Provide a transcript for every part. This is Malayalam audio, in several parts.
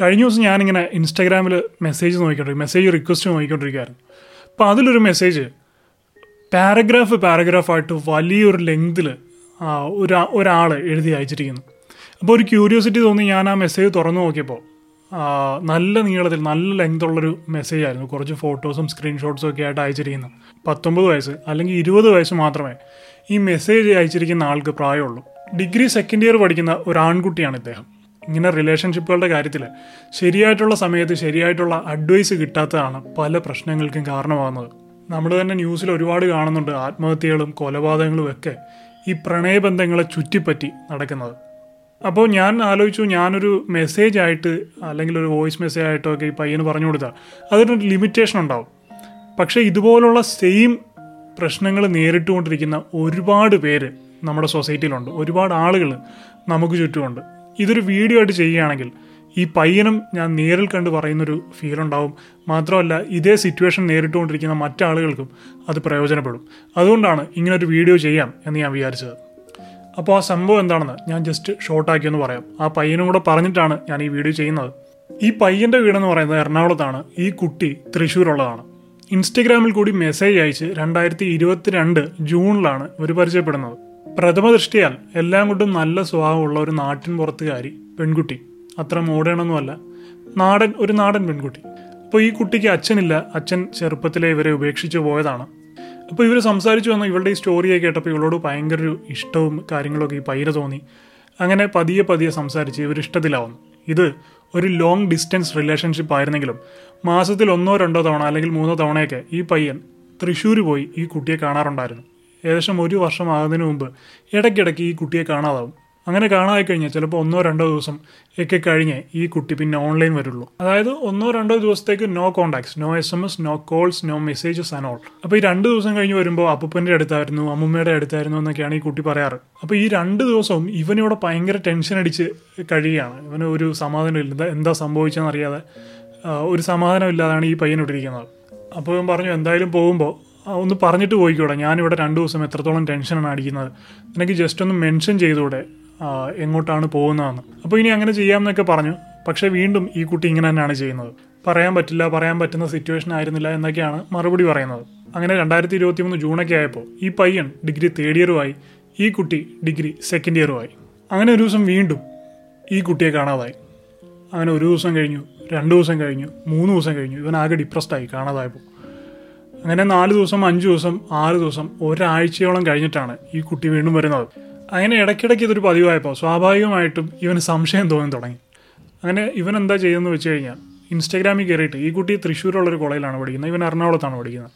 കഴിഞ്ഞ ദിവസം ഞാനിങ്ങനെ ഇൻസ്റ്റാഗ്രാമിൽ മെസ്സേജ് നോക്കിക്കൊണ്ടിരിക്കും, മെസ്സേജ് റിക്വസ്റ്റ് നോക്കിക്കൊണ്ടിരിക്കുകയായിരുന്നു. അപ്പോൾ അതിലൊരു മെസ്സേജ് പാരഗ്രാഫായിട്ട് വലിയൊരു ലെങ്തിൽ ഒരാൾ എഴുതി അയച്ചിരിക്കുന്നു. അപ്പോൾ ഒരു ക്യൂരിയോസിറ്റി തോന്നി ഞാൻ ആ മെസ്സേജ് തുറന്നു നോക്കിയപ്പോൾ നല്ല നീളത്തിൽ നല്ല ലെങ്ത്തുള്ളൊരു മെസ്സേജ് ആയിരുന്നു. കുറച്ച് ഫോട്ടോസും സ്ക്രീൻഷോട്ട്സും ഒക്കെ ആയിട്ട് അയച്ചിരിക്കുന്ന 19 വയസ്സ് അല്ലെങ്കിൽ 20 വയസ്സ് മാത്രമേ ഈ മെസ്സേജ് അയച്ചിരിക്കുന്ന ആൾക്ക് പ്രായമുള്ളൂ. ഡിഗ്രി സെക്കൻഡ് ഇയർ പഠിക്കുന്ന ഒരു ആൺകുട്ടിയാണ് ഇദ്ദേഹം. ഇങ്ങനെ റിലേഷൻഷിപ്പുകളുടെ കാര്യത്തിൽ ശരിയായിട്ടുള്ള സമയത്ത് ശരിയായിട്ടുള്ള അഡ്വൈസ് കിട്ടാത്തതാണ് പല പ്രശ്നങ്ങൾക്കും കാരണമാകുന്നത്. നമ്മൾ തന്നെ ന്യൂസിൽ ഒരുപാട് കാണുന്നുണ്ട് ആത്മഹത്യകളും കൊലപാതകങ്ങളും ഒക്കെ ഈ പ്രണയബന്ധങ്ങളെ ചുറ്റിപ്പറ്റി നടക്കുന്നത്. അപ്പോൾ ഞാൻ ആലോചിച്ചു, ഞാനൊരു മെസ്സേജായിട്ട് അല്ലെങ്കിൽ ഒരു വോയിസ് മെസ്സേജായിട്ടോ ഒക്കെ ഈ പയ്യന് പറഞ്ഞു കൊടുത്താൽ അതിനൊരു ലിമിറ്റേഷൻ ഉണ്ടാവും. പക്ഷേ ഇതുപോലുള്ള സെയിം പ്രശ്നങ്ങൾ നേരിട്ടുകൊണ്ടിരിക്കുന്ന ഒരുപാട് പേര് നമ്മുടെ സൊസൈറ്റിയിലുണ്ട്, ഒരുപാട് ആളുകൾ നമുക്ക് ചുറ്റുമുണ്ട്. ഇതൊരു വീഡിയോ ആയിട്ട് ചെയ്യുകയാണെങ്കിൽ ഈ പയ്യനും ഞാൻ നേരിൽ കണ്ട് പറയുന്നൊരു ഫീലുണ്ടാവും. മാത്രമല്ല ഇതേ സിറ്റുവേഷൻ നേരിട്ടുകൊണ്ടിരിക്കുന്ന മറ്റാളുകൾക്കും അത് പ്രയോജനപ്പെടും. അതുകൊണ്ടാണ് ഇങ്ങനൊരു വീഡിയോ ചെയ്യാം എന്ന് ഞാൻ വിചാരിച്ചത്. അപ്പോൾ ആ സംഭവം എന്താണെന്ന് ഞാൻ ജസ്റ്റ് ഷോർട്ടാക്കിയെന്ന് പറയാം. ആ പയ്യനും കൂടെ പറഞ്ഞിട്ടാണ് ഞാൻ ഈ വീഡിയോ ചെയ്യുന്നത്. ഈ പയ്യൻ്റെ വീടെന്ന് പറയുന്നത് എറണാകുളത്താണ്, ഈ കുട്ടി തൃശ്ശൂരുള്ളതാണ്. ഇൻസ്റ്റഗ്രാമിൽ കൂടി മെസ്സേജ് അയച്ച് 2022 ജൂണിലാണ് ഇവർ പരിചയപ്പെടുന്നത്. പ്രഥമ ദൃഷ്ടിയാൽ എല്ലാം കൊണ്ടും നല്ല സ്വഭാവമുള്ള ഒരു നാട്ടിൻ പുറത്തുകാരി പെൺകുട്ടി, അത്ര മോഡേണൊന്നുമല്ല, ഒരു നാടൻ പെൺകുട്ടി. അപ്പോൾ ഈ കുട്ടിക്ക് അച്ഛനില്ല, അച്ഛൻ ചെറുപ്പത്തിലെ ഇവരെ ഉപേക്ഷിച്ച് പോയതാണ്. അപ്പോൾ ഇവർ സംസാരിച്ചു വന്ന ഇവളുടെ ഈ സ്റ്റോറിയൊക്കെ കേട്ടപ്പോൾ ഇവളോട് ഭയങ്കര ഒരു ഇഷ്ടവും കാര്യങ്ങളൊക്കെ ഈ പയ്യന് തോന്നി. അങ്ങനെ പതിയെ സംസാരിച്ച് ഇവർ ഇഷ്ടത്തിലാവുന്നു. ഇത് ഒരു ലോങ് ഡിസ്റ്റൻസ് റിലേഷൻഷിപ്പ് ആയിരുന്നെങ്കിലും മാസത്തിൽ 1-2 തവണ അല്ലെങ്കിൽ 3 തവണയൊക്കെ ഈ പയ്യൻ തൃശ്ശൂർ പോയി ഈ കുട്ടിയെ കാണാറുണ്ടായിരുന്നു. ഏകദേശം 1 വർഷം ആകുന്നതിന് മുമ്പ് ഇടയ്ക്കിടയ്ക്ക് ഈ കുട്ടിയെ കാണാതാവും. അങ്ങനെ കാണാതെ കഴിഞ്ഞാൽ ചിലപ്പോൾ 1-2 ദിവസം ഒക്കെ കഴിഞ്ഞ് ഈ കുട്ടി പിന്നെ ഓൺലൈൻ വരുള്ളൂ. അതായത് 1-2 ദിവസത്തേക്ക് no contacts, no SMS, no calls, no messages and all. അപ്പോൾ ഈ 2 ദിവസം കഴിഞ്ഞ് വരുമ്പോൾ അപ്പൂപ്പൻ്റെ അടുത്തായിരുന്നു, അമ്മൂമ്മയുടെ അടുത്തായിരുന്നു എന്നൊക്കെയാണ് ഈ കുട്ടി പറയാറ്. അപ്പോൾ ഈ 2 ദിവസവും ഇവനിവിടെ ഭയങ്കര ടെൻഷൻ അടിച്ച് കഴിയുകയാണ്. ഇവന് ഒരു സമാധാനമില്ല, എന്താ സംഭവിച്ചതെന്നറിയാതെ ഒരു സമാധാനമില്ലാതാണ് ഈ പയ്യനോട്ടിരിക്കുന്നത്. അപ്പോൾ ഇവൻ പറഞ്ഞു, എന്തായാലും പോകുമ്പോൾ ഒന്ന് പറഞ്ഞിട്ട് പോയിക്കൂടെ, ഞാനിവിടെ 2 ദിവസം എത്രത്തോളം ടെൻഷനാണ് അടിക്കുന്നത്, നിനക്ക് ജസ്റ്റ് ഒന്ന് മെൻഷൻ ചെയ്തുകൂടെ എങ്ങോട്ടാണ് പോകുന്നതെന്ന്. അപ്പോൾ ഇനി അങ്ങനെ ചെയ്യാമെന്നൊക്കെ പറഞ്ഞു. പക്ഷേ വീണ്ടും ഈ കുട്ടി ഇങ്ങനെ തന്നെയാണ് ചെയ്യുന്നത്. പറയാൻ പറ്റുന്ന സിറ്റുവേഷൻ ആയിരുന്നില്ല എന്നൊക്കെയാണ് മറുപടി പറയുന്നത്. അങ്ങനെ 2023 ജൂണൊക്കെ ആയപ്പോൾ ഈ പയ്യൻ ഡിഗ്രി 3rd ഇയറുമായി, ഈ കുട്ടി ഡിഗ്രി 2nd ഇയറുമായി. അങ്ങനെ ഒരു ദിവസം വീണ്ടും ഈ കുട്ടിയെ കാണാതായി. അങ്ങനെ ഒരു ദിവസം കഴിഞ്ഞു, 2 ദിവസം കഴിഞ്ഞു, 3 ദിവസം കഴിഞ്ഞു. ഇവനാകെ ഡിപ്രസ്ഡായി കാണാതായപ്പോൾ. അങ്ങനെ 4 ദിവസം, 5 ദിവസം, 6 ദിവസം, ഒരാഴ്ചയോളം കഴിഞ്ഞിട്ടാണ് ഈ കുട്ടി വീണ്ടും വരുന്നത്. അങ്ങനെ ഇടയ്ക്കിടയ്ക്ക് ഇതൊരു പതിവായപ്പോൾ സ്വാഭാവികമായിട്ടും ഇവന് സംശയം തോന്നി തുടങ്ങി. അങ്ങനെ ഇവൻ എന്താ ചെയ്തതെന്ന് വെച്ച് കഴിഞ്ഞാൽ ഇൻസ്റ്റാഗ്രാമിൽ കയറിയിട്ട്, ഈ കുട്ടി തൃശ്ശൂരുള്ളൊരു കോളേജിലാണ് പഠിക്കുന്നത്, ഇവൻ എറണാകുളത്താണ് പഠിക്കുന്നത്.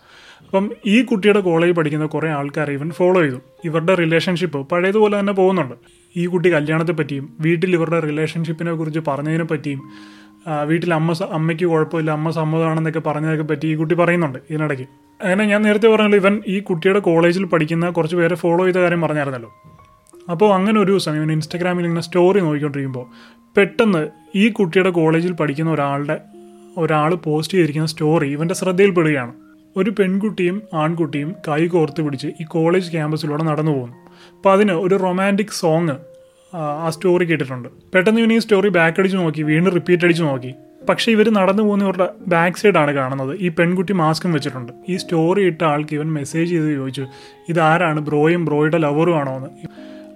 അപ്പം ഈ കുട്ടിയുടെ കോളേജിൽ പഠിക്കുന്ന കുറേ ആൾക്കാരെ ഇവൻ ഫോളോ ചെയ്തു. ഇവരുടെ റിലേഷൻഷിപ്പ് പഴയതുപോലെ തന്നെ പോകുന്നുണ്ട്. ഈ കുട്ടി കല്യാണത്തെപ്പറ്റിയും വീട്ടിൽ ഇവരുടെ റിലേഷൻഷിപ്പിനെ കുറിച്ച് പറഞ്ഞതിനെ പറ്റിയും വീട്ടിൽ അമ്മയ്ക്ക് കുഴപ്പമില്ല, അമ്മ സമ്മതമാണെന്നൊക്കെ പറഞ്ഞതൊക്കെ പറ്റി ഈ കുട്ടി പറയുന്നുണ്ട് ഇതിനിടയ്ക്ക്. അങ്ങനെ ഞാൻ നേരത്തെ പറഞ്ഞല്ലോ, ഇവൻ ഈ കുട്ടിയുടെ കോളേജിൽ പഠിക്കുന്ന കുറച്ച് പേരെ ഫോളോ ചെയ്ത കാര്യം പറഞ്ഞായിരുന്നല്ലോ. അപ്പോൾ അങ്ങനെ ഒരു ദിവസം ഇവൻ ഇൻസ്റ്റാഗ്രാമിൽ ഇങ്ങനെ സ്റ്റോറി നോക്കിക്കൊണ്ടിരിക്കുമ്പോൾ പെട്ടെന്ന് ഈ കുട്ടിയുടെ കോളേജിൽ പഠിക്കുന്ന ഒരാൾ പോസ്റ്റ് ചെയ്തിരിക്കുന്ന സ്റ്റോറി ഇവൻ്റെ ശ്രദ്ധയിൽപ്പെടുകയാണ്. ഒരു പെൺകുട്ടിയും ആൺകുട്ടിയും കൈ കോർത്ത് പിടിച്ച് ഈ കോളേജ് ക്യാമ്പസിലൂടെ നടന്നു പോകുന്നു. അപ്പോൾ അതിന് ഒരു റൊമാൻറ്റിക് സോങ് ആ സ്റ്റോറി കേട്ടിട്ടുണ്ട്. പെട്ടെന്ന് ഇവൻ ഈ സ്റ്റോറി ബാക്ക് അടിച്ച് നോക്കി, വീണ്ടും റിപ്പീറ്റ് അടിച്ച് നോക്കി. പക്ഷേ ഇവർ നടന്നു പോകുന്നവരുടെ ബാക്ക് സൈഡാണ് കാണുന്നത് ഈ പെൺകുട്ടി മാസ്കും വെച്ചിട്ടുണ്ട്. ഈ സ്റ്റോറി ഇട്ട ആൾക്ക് ഇവൻ മെസ്സേജ് ചെയ്ത് ചോദിച്ചു, ഇതാരാണ്, ബ്രോയും ബ്രോയുടെ ലവറും ആണോ എന്ന്.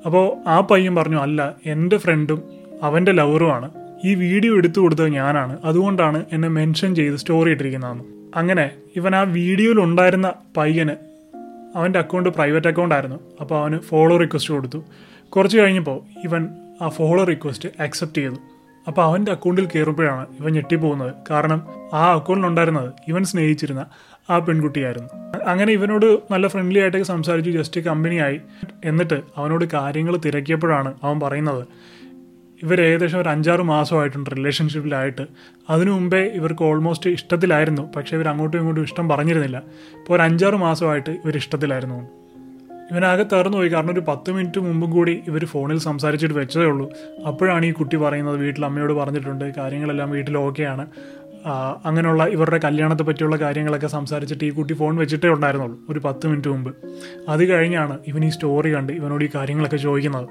അപ്പോൾ ആ പയ്യൻ പറഞ്ഞു, അല്ല, എൻ്റെ ഫ്രണ്ടും അവൻ്റെ ലവറുമാണ്, ഈ വീഡിയോ എടുത്തു കൊടുത്തത് ഞാനാണ്, അതുകൊണ്ടാണ് എന്നെ മെൻഷൻ ചെയ്ത് സ്റ്റോറി ഇട്ടിരിക്കുന്നതെന്ന്. അങ്ങനെ ഇവൻ ആ വീഡിയോയിലുണ്ടായിരുന്ന പയ്യന് അവൻ്റെ അക്കൗണ്ട് പ്രൈവറ്റ് അക്കൗണ്ടായിരുന്നു. അപ്പോൾ അവന് ഫോളോ റിക്വസ്റ്റ് കൊടുത്തു. കുറച്ച് കഴിഞ്ഞപ്പോൾ ഇവൻ ആ ഫോളോ റിക്വസ്റ്റ് ആക്സെപ്റ്റ് ചെയ്തു. അപ്പോൾ അവൻ്റെ അക്കൗണ്ടിൽ കയറുമ്പോഴാണ് ഇവൻ ഞെട്ടിപ്പോകുന്നത്. കാരണം ആ അക്കൗണ്ടിലുണ്ടായിരുന്നത് ഇവൻ സ്നേഹിച്ചിരുന്ന ആ പെൺകുട്ടിയായിരുന്നു. അങ്ങനെ ഇവനോട് നല്ല ഫ്രണ്ട്ലി ആയിട്ടൊക്കെ സംസാരിച്ചു, ജസ്റ്റ് കമ്പനിയായി. എന്നിട്ട് അവനോട് കാര്യങ്ങൾ തിരക്കിയപ്പോഴാണ് അവൻ പറയുന്നത്, ഇവർ ഏകദേശം ഒരു 5-6 മാസമായിട്ടുണ്ട് റിലേഷൻഷിപ്പിലായിട്ട്. അതിനു മുമ്പേ ഇവർക്ക് ഓൾമോസ്റ്റ് ഇഷ്ടത്തിലായിരുന്നു, പക്ഷേ ഇവർ അങ്ങോട്ടും ഇങ്ങോട്ടും ഇഷ്ടം പറഞ്ഞിരുന്നില്ല. ഇപ്പോൾ ഒരു 5-6 മാസമായിട്ട് ഇവർ ഇഷ്ടത്തിലായിരുന്നു. ഇവനാകെ തകർന്നു പോയി. കാരണം ഒരു 10 മിനിറ്റ് മുമ്പും കൂടി ഇവർ ഫോണിൽ സംസാരിച്ചിട്ട് വെച്ചതേ ഉള്ളൂ. അപ്പോഴാണ് ഈ കുട്ടി പറയുന്നത്, വീട്ടിൽ അമ്മയോട് പറഞ്ഞിട്ടുണ്ട്, കാര്യങ്ങളെല്ലാം വീട്ടിൽ ഓക്കെയാണ്. അങ്ങനെയുള്ള ഇവരുടെ കല്യാണത്തെ പറ്റിയുള്ള കാര്യങ്ങളൊക്കെ സംസാരിച്ചിട്ട് ഈ കുട്ടി ഫോൺ വെച്ചിട്ടേ ഉണ്ടായിരുന്നുള്ളൂ ഒരു 10 മിനിറ്റ് മുമ്പ്. അത് കഴിഞ്ഞാണ് ഇവൻ ഈ സ്റ്റോറി കണ്ട് ഇവനോട് ഈ കാര്യങ്ങളൊക്കെ ചോദിക്കുന്നത്.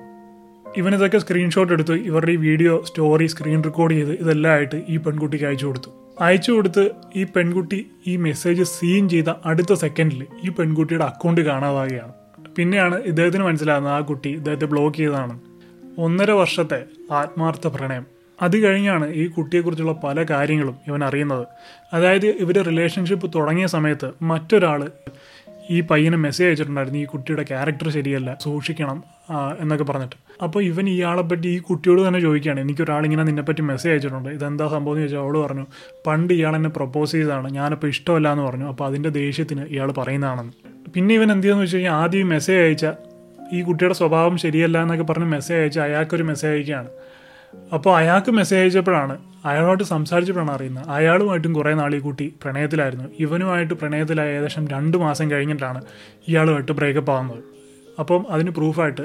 ഇവനിതൊക്കെ സ്ക്രീൻഷോട്ട് എടുത്ത് ഇവരുടെ ഈ വീഡിയോ സ്റ്റോറി സ്ക്രീൻ റെക്കോർഡ് ചെയ്ത് ഇതെല്ലാം ആയിട്ട് ഈ പെൺകുട്ടിക്ക് അയച്ചു കൊടുത്ത് ഈ പെൺകുട്ടി ഈ മെസ്സേജ് സീൻ ചെയ്ത അടുത്ത സെക്കൻഡിൽ ഈ പെൺകുട്ടിയുടെ അക്കൗണ്ട് കാണാതാവുകയാണ്. പിന്നെയാണ് ഇദ്ദേഹത്തിന് മനസ്സിലാകുന്നത് ആ കുട്ടി ഇദ്ദേഹത്തെ ബ്ലോക്ക് ചെയ്തതാണ്. 1.5 വർഷത്തെ ആത്മാർത്ഥ പ്രണയം. അത് കഴിഞ്ഞാണ് ഈ കുട്ടിയെക്കുറിച്ചുള്ള പല കാര്യങ്ങളും ഇവൻ അറിയുന്നത്. അതായത് ഇവർ റിലേഷൻഷിപ്പ് തുടങ്ങിയ സമയത്ത് മറ്റൊരാൾ ഈ പയ്യന് മെസ്സേജ് അയച്ചിട്ടുണ്ടായിരുന്നു, ഈ കുട്ടിയുടെ ക്യാരക്ടർ ശരിയല്ല, സൂക്ഷിക്കണം എന്നൊക്കെ പറഞ്ഞിട്ട്. അപ്പോൾ ഇവൻ ഇയാളെപ്പറ്റി ഈ കുട്ടിയോട് തന്നെ ചോദിക്കുകയാണ്, എനിക്കൊരാളിങ്ങനെ നിന്നെപ്പറ്റി മെസ്സേജ് അയച്ചിട്ടുണ്ട്, ഇതെന്താ സംഭവം എന്ന് ചോദിച്ചാൽ അവള് പറഞ്ഞു, പണ്ട് ഇയാൾ എന്നെ പ്രൊപ്പോസ് ചെയ്തതാണ്, ഞാനിപ്പോൾ ഇഷ്ടമല്ല എന്ന് പറഞ്ഞു. അപ്പോൾ അതിൻ്റെ ദേഷ്യത്തിന് ഇയാൾ പറയുന്നതാണെന്ന്. പിന്നെ ഇവൻ എന്ത് ചെയ്യുന്നു വെച്ച് കഴിഞ്ഞാൽ, ആദ്യം ഈ മെസ്സേജ് അയച്ച ഈ കുട്ടിയുടെ സ്വഭാവം ശരിയല്ല എന്നൊക്കെ പറഞ്ഞ് മെസ്സേജ് അയച്ച അയാൾക്കൊരു മെസ്സേജ് അയക്കുകയാണ്. അപ്പോൾ അയാൾക്ക് മെസ്സേജ് അയച്ചപ്പോഴാണ്, അയാളുമായിട്ട് സംസാരിച്ചപ്പോഴാണ് അറിയുന്നത്, അയാളുമായിട്ടും കുറേ നാൾ ഈ കുട്ടി പ്രണയത്തിലായിരുന്നു. ഇവനുമായിട്ട് പ്രണയത്തിലായ ഏകദേശം 2 മാസം കഴിഞ്ഞിട്ടാണ് ഇയാളുമായിട്ട് ബ്രേക്കപ്പ് ആവുന്നത്. അപ്പം അതിന് പ്രൂഫായിട്ട്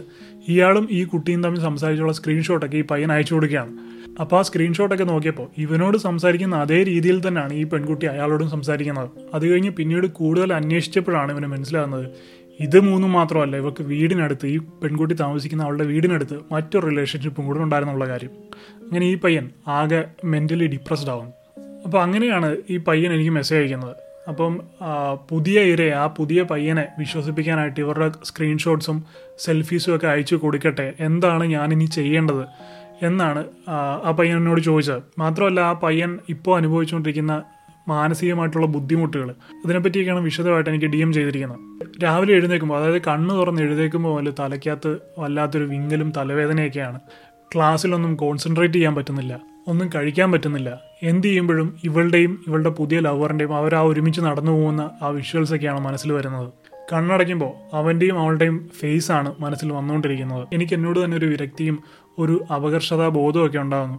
ഇയാളും ഈ കുട്ടിയും തമ്മിൽ സംസാരിച്ചുള്ള സ്ക്രീൻഷോട്ടൊക്കെ ഈ പയ്യൻ അയച്ചു കൊടുക്കുകയാണ്. അപ്പോൾ ആ സ്ക്രീൻഷോട്ടൊക്കെ നോക്കിയപ്പോൾ ഇവനോട് സംസാരിക്കുന്ന അതേ രീതിയിൽ തന്നെയാണ് ഈ പെൺകുട്ടി അയാളോടും സംസാരിക്കുന്നത്. അത് കഴിഞ്ഞ് പിന്നീട് കൂടുതൽ അന്വേഷിച്ചപ്പോഴാണ് ഇവന് മനസ്സിലാകുന്നത്, ഇത് 3 മാത്രമല്ല, ഇവർക്ക് വീടിനടുത്ത്, ഈ പെൺകുട്ടി താമസിക്കുന്ന അവളുടെ വീടിനടുത്ത് മറ്റൊരു റിലേഷൻഷിപ്പും കൂടെ ഉണ്ടായിരുന്നുള്ള കാര്യം. അങ്ങനെ ഈ പയ്യൻ ആകെ മെൻ്റലി ഡിപ്രസ്ഡ് ആകും. അപ്പോൾ അങ്ങനെയാണ് ഈ പയ്യൻ എനിക്ക് മെസ്സേജ് അയക്കുന്നത്. അപ്പം പുതിയ ഇരയെ, ആ പുതിയ പയ്യനെ വിശ്വസിപ്പിക്കാനായിട്ട് ഇവരുടെ സ്ക്രീൻഷോട്ട്സും സെൽഫീസും ഒക്കെ അയച്ചു കൊടുക്കട്ടെ, എന്താണ് ഞാനിനി ചെയ്യേണ്ടത് എന്നാണ് ആ പയ്യനോട് ചോദിച്ചത്. മാത്രമല്ല ആ പയ്യൻ ഇപ്പോൾ അനുഭവിച്ചുകൊണ്ടിരിക്കുന്ന മാനസികമായിട്ടുള്ള ബുദ്ധിമുട്ടുകൾ, ഇതിനെപ്പറ്റിയൊക്കെയാണ് വിശദമായിട്ട് എനിക്ക് DM ചെയ്തിരിക്കുന്നത്. രാവിലെ എഴുന്നേൽക്കുമ്പോൾ, അതായത് കണ്ണ് തുറന്ന് എഴുന്നേൽക്കുമ്പോൾ വല്ല തലയ്ക്കകത്ത് വല്ലാത്തൊരു വിങ്ങലും തലവേദനയൊക്കെയാണ്, ക്ലാസ്സിലൊന്നും കോൺസെൻട്രേറ്റ് ചെയ്യാൻ പറ്റുന്നില്ല, ഒന്നും കഴിക്കാൻ പറ്റുന്നില്ല, എന്ത് ചെയ്യുമ്പോഴും ഇവളുടെയും ഇവളുടെ പുതിയ ലവറിൻ്റെയും അവർ ആ ഒരുമിച്ച് നടന്നു പോകുന്ന ആ വിഷ്വൽസൊക്കെയാണ് മനസ്സിൽ വരുന്നത്. കണ്ണടയ്ക്കുമ്പോൾ അവൻ്റെയും അവളുടെയും ഫേസാണ് മനസ്സിൽ വന്നുകൊണ്ടിരിക്കുന്നത്. എനിക്ക് എന്നോട് തന്നെ ഒരു വിരക്തിയും ഒരു അപകർഷതാ ബോധമൊക്കെ ഉണ്ടാകുന്നു.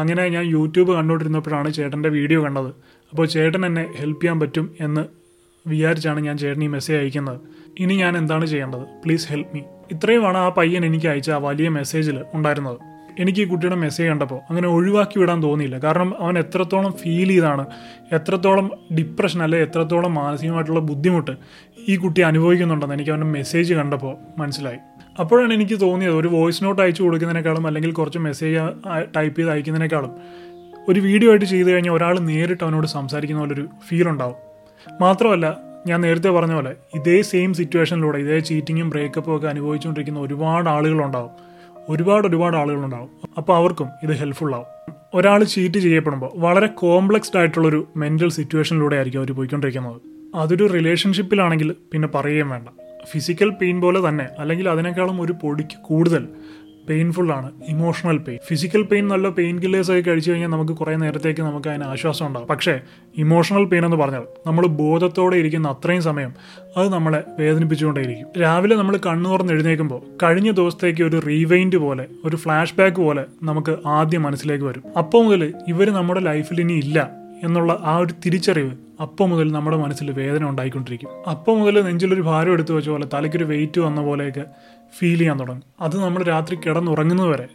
അങ്ങനെ ഞാൻ യൂട്യൂബ് കണ്ടുകൊണ്ടിരുന്നപ്പോഴാണ് ചേട്ടൻ്റെ വീഡിയോ കണ്ടത്. അപ്പോൾ ചേട്ടൻ എന്നെ ഹെൽപ്പ് ചെയ്യാൻ പറ്റും എന്ന് വിചാരിച്ചാണ് ഞാൻ ചേട്ടൻ ഈ മെസ്സേജ് അയക്കുന്നത്. ഇനി ഞാൻ എന്താണ് ചെയ്യേണ്ടത്, പ്ലീസ് ഹെൽപ്പ് മീ. ഇത്രയുമാണ് ആ പയ്യൻ എനിക്ക് അയച്ച ആ വലിയ മെസ്സേജിൽ ഉണ്ടായിരുന്നത്. എനിക്ക് ഈ കുട്ടിയുടെ മെസ്സേജ് കണ്ടപ്പോൾ അങ്ങനെ ഒഴിവാക്കി വിടാൻ തോന്നിയില്ല. കാരണം അവൻ എത്രത്തോളം ഫീൽ ചെയ്താണ്, എത്രത്തോളം ഡിപ്രഷൻ അല്ലെങ്കിൽ എത്രത്തോളം മാനസികമായിട്ടുള്ള ബുദ്ധിമുട്ട് ഈ കുട്ടി അനുഭവിക്കുന്നുണ്ടെന്ന് എനിക്ക് അവൻ്റെ മെസ്സേജ് കണ്ടപ്പോൾ മനസ്സിലായി. അപ്പോഴാണ് എനിക്ക് തോന്നിയത്, ഒരു വോയിസ് നോട്ട് അയച്ചു കൊടുക്കുന്നതിനേക്കാളും അല്ലെങ്കിൽ കുറച്ച് മെസ്സേജ് ടൈപ്പ് ചെയ്ത് അയക്കുന്നതിനേക്കാളും ഒരു വീഡിയോ ആയിട്ട് ചെയ്തു കഴിഞ്ഞാൽ ഒരാൾ നേരിട്ട് അവനോട് സംസാരിക്കുന്ന പോലൊരു ഫീൽ ഉണ്ടാവും. മാത്രമല്ല, ഞാൻ നേരത്തെ പറഞ്ഞ പോലെ ഇതേ സെയിം സിറ്റുവേഷനിലൂടെ ഇതേ ചീറ്റിങ്ങും ബ്രേക്കപ്പും ഒക്കെ അനുഭവിച്ചുകൊണ്ടിരിക്കുന്ന ഒരുപാട് ആളുകളുണ്ടാവും. അപ്പോൾ അവർക്കും ഇത് ഹെൽപ്ഫുള്ളാവും. ഒരാൾ ചീറ്റ് ചെയ്യപ്പെടുമ്പോൾ വളരെ കോംപ്ലക്സ്ഡ് ആയിട്ടുള്ളൊരു മെൻ്റൽ സിറ്റുവേഷനിലൂടെ ആയിരിക്കും അവർ പോയിക്കൊണ്ടിരിക്കുന്നത്. അതൊരു റിലേഷൻഷിപ്പിലാണെങ്കിൽ പിന്നെ പറയുകയും വേണ്ട. ഫിസിക്കൽ പെയിൻ പോലെ തന്നെ, അല്ലെങ്കിൽ അതിനേക്കാളും ഒരു പൊടിക്ക് കൂടുതൽ പെയിൻഫുള്ളാണ് ഇമോഷണൽ പെയിൻ. ഫിസിക്കൽ പെയിൻ നല്ല പെയിൻ കില്ലേഴ്സൊക്കെ കഴിച്ചു കഴിഞ്ഞാൽ നമുക്ക് കുറേ നേരത്തേക്ക് നമുക്ക് അതിന് ആശ്വാസം ഉണ്ടാകും. പക്ഷേ ഇമോഷണൽ പെയിൻ എന്ന് പറഞ്ഞാൽ നമ്മൾ ബോധത്തോടെ ഇരിക്കുന്ന അത്രയും സമയം അത് നമ്മളെ വേദനിപ്പിച്ചുകൊണ്ടേയിരിക്കും. രാവിലെ നമ്മൾ കണ്ണു തുറന്ന് എഴുന്നേൽക്കുമ്പോൾ കഴിഞ്ഞ ദിവസത്തേക്ക് ഒരു റീവൈൻഡ് പോലെ, ഒരു ഫ്ലാഷ് ബാക്ക് പോലെ നമുക്ക് ആദ്യം മനസ്സിലേക്ക് വരും. അപ്പോൾ മുതൽ ഇവർ നമ്മുടെ ലൈഫിൽ ഇനി ഇല്ല എന്നുള്ള ആ ഒരു തിരിച്ചറിവ് അപ്പോൾ മുതൽ നമ്മുടെ മനസ്സിൽ വേദന ഉണ്ടായിക്കൊണ്ടിരിക്കും. അപ്പോൾ മുതൽ നെഞ്ചിലൊരു ഭാരം എടുത്തു വെച്ച പോലെ, തലയ്ക്കൊരു വെയിറ്റ് വന്ന പോലെയൊക്കെ ഫീൽ ചെയ്യാൻ തുടങ്ങും. അത് നമ്മൾ രാത്രി കിടന്നുറങ്ങുന്നതുവരെ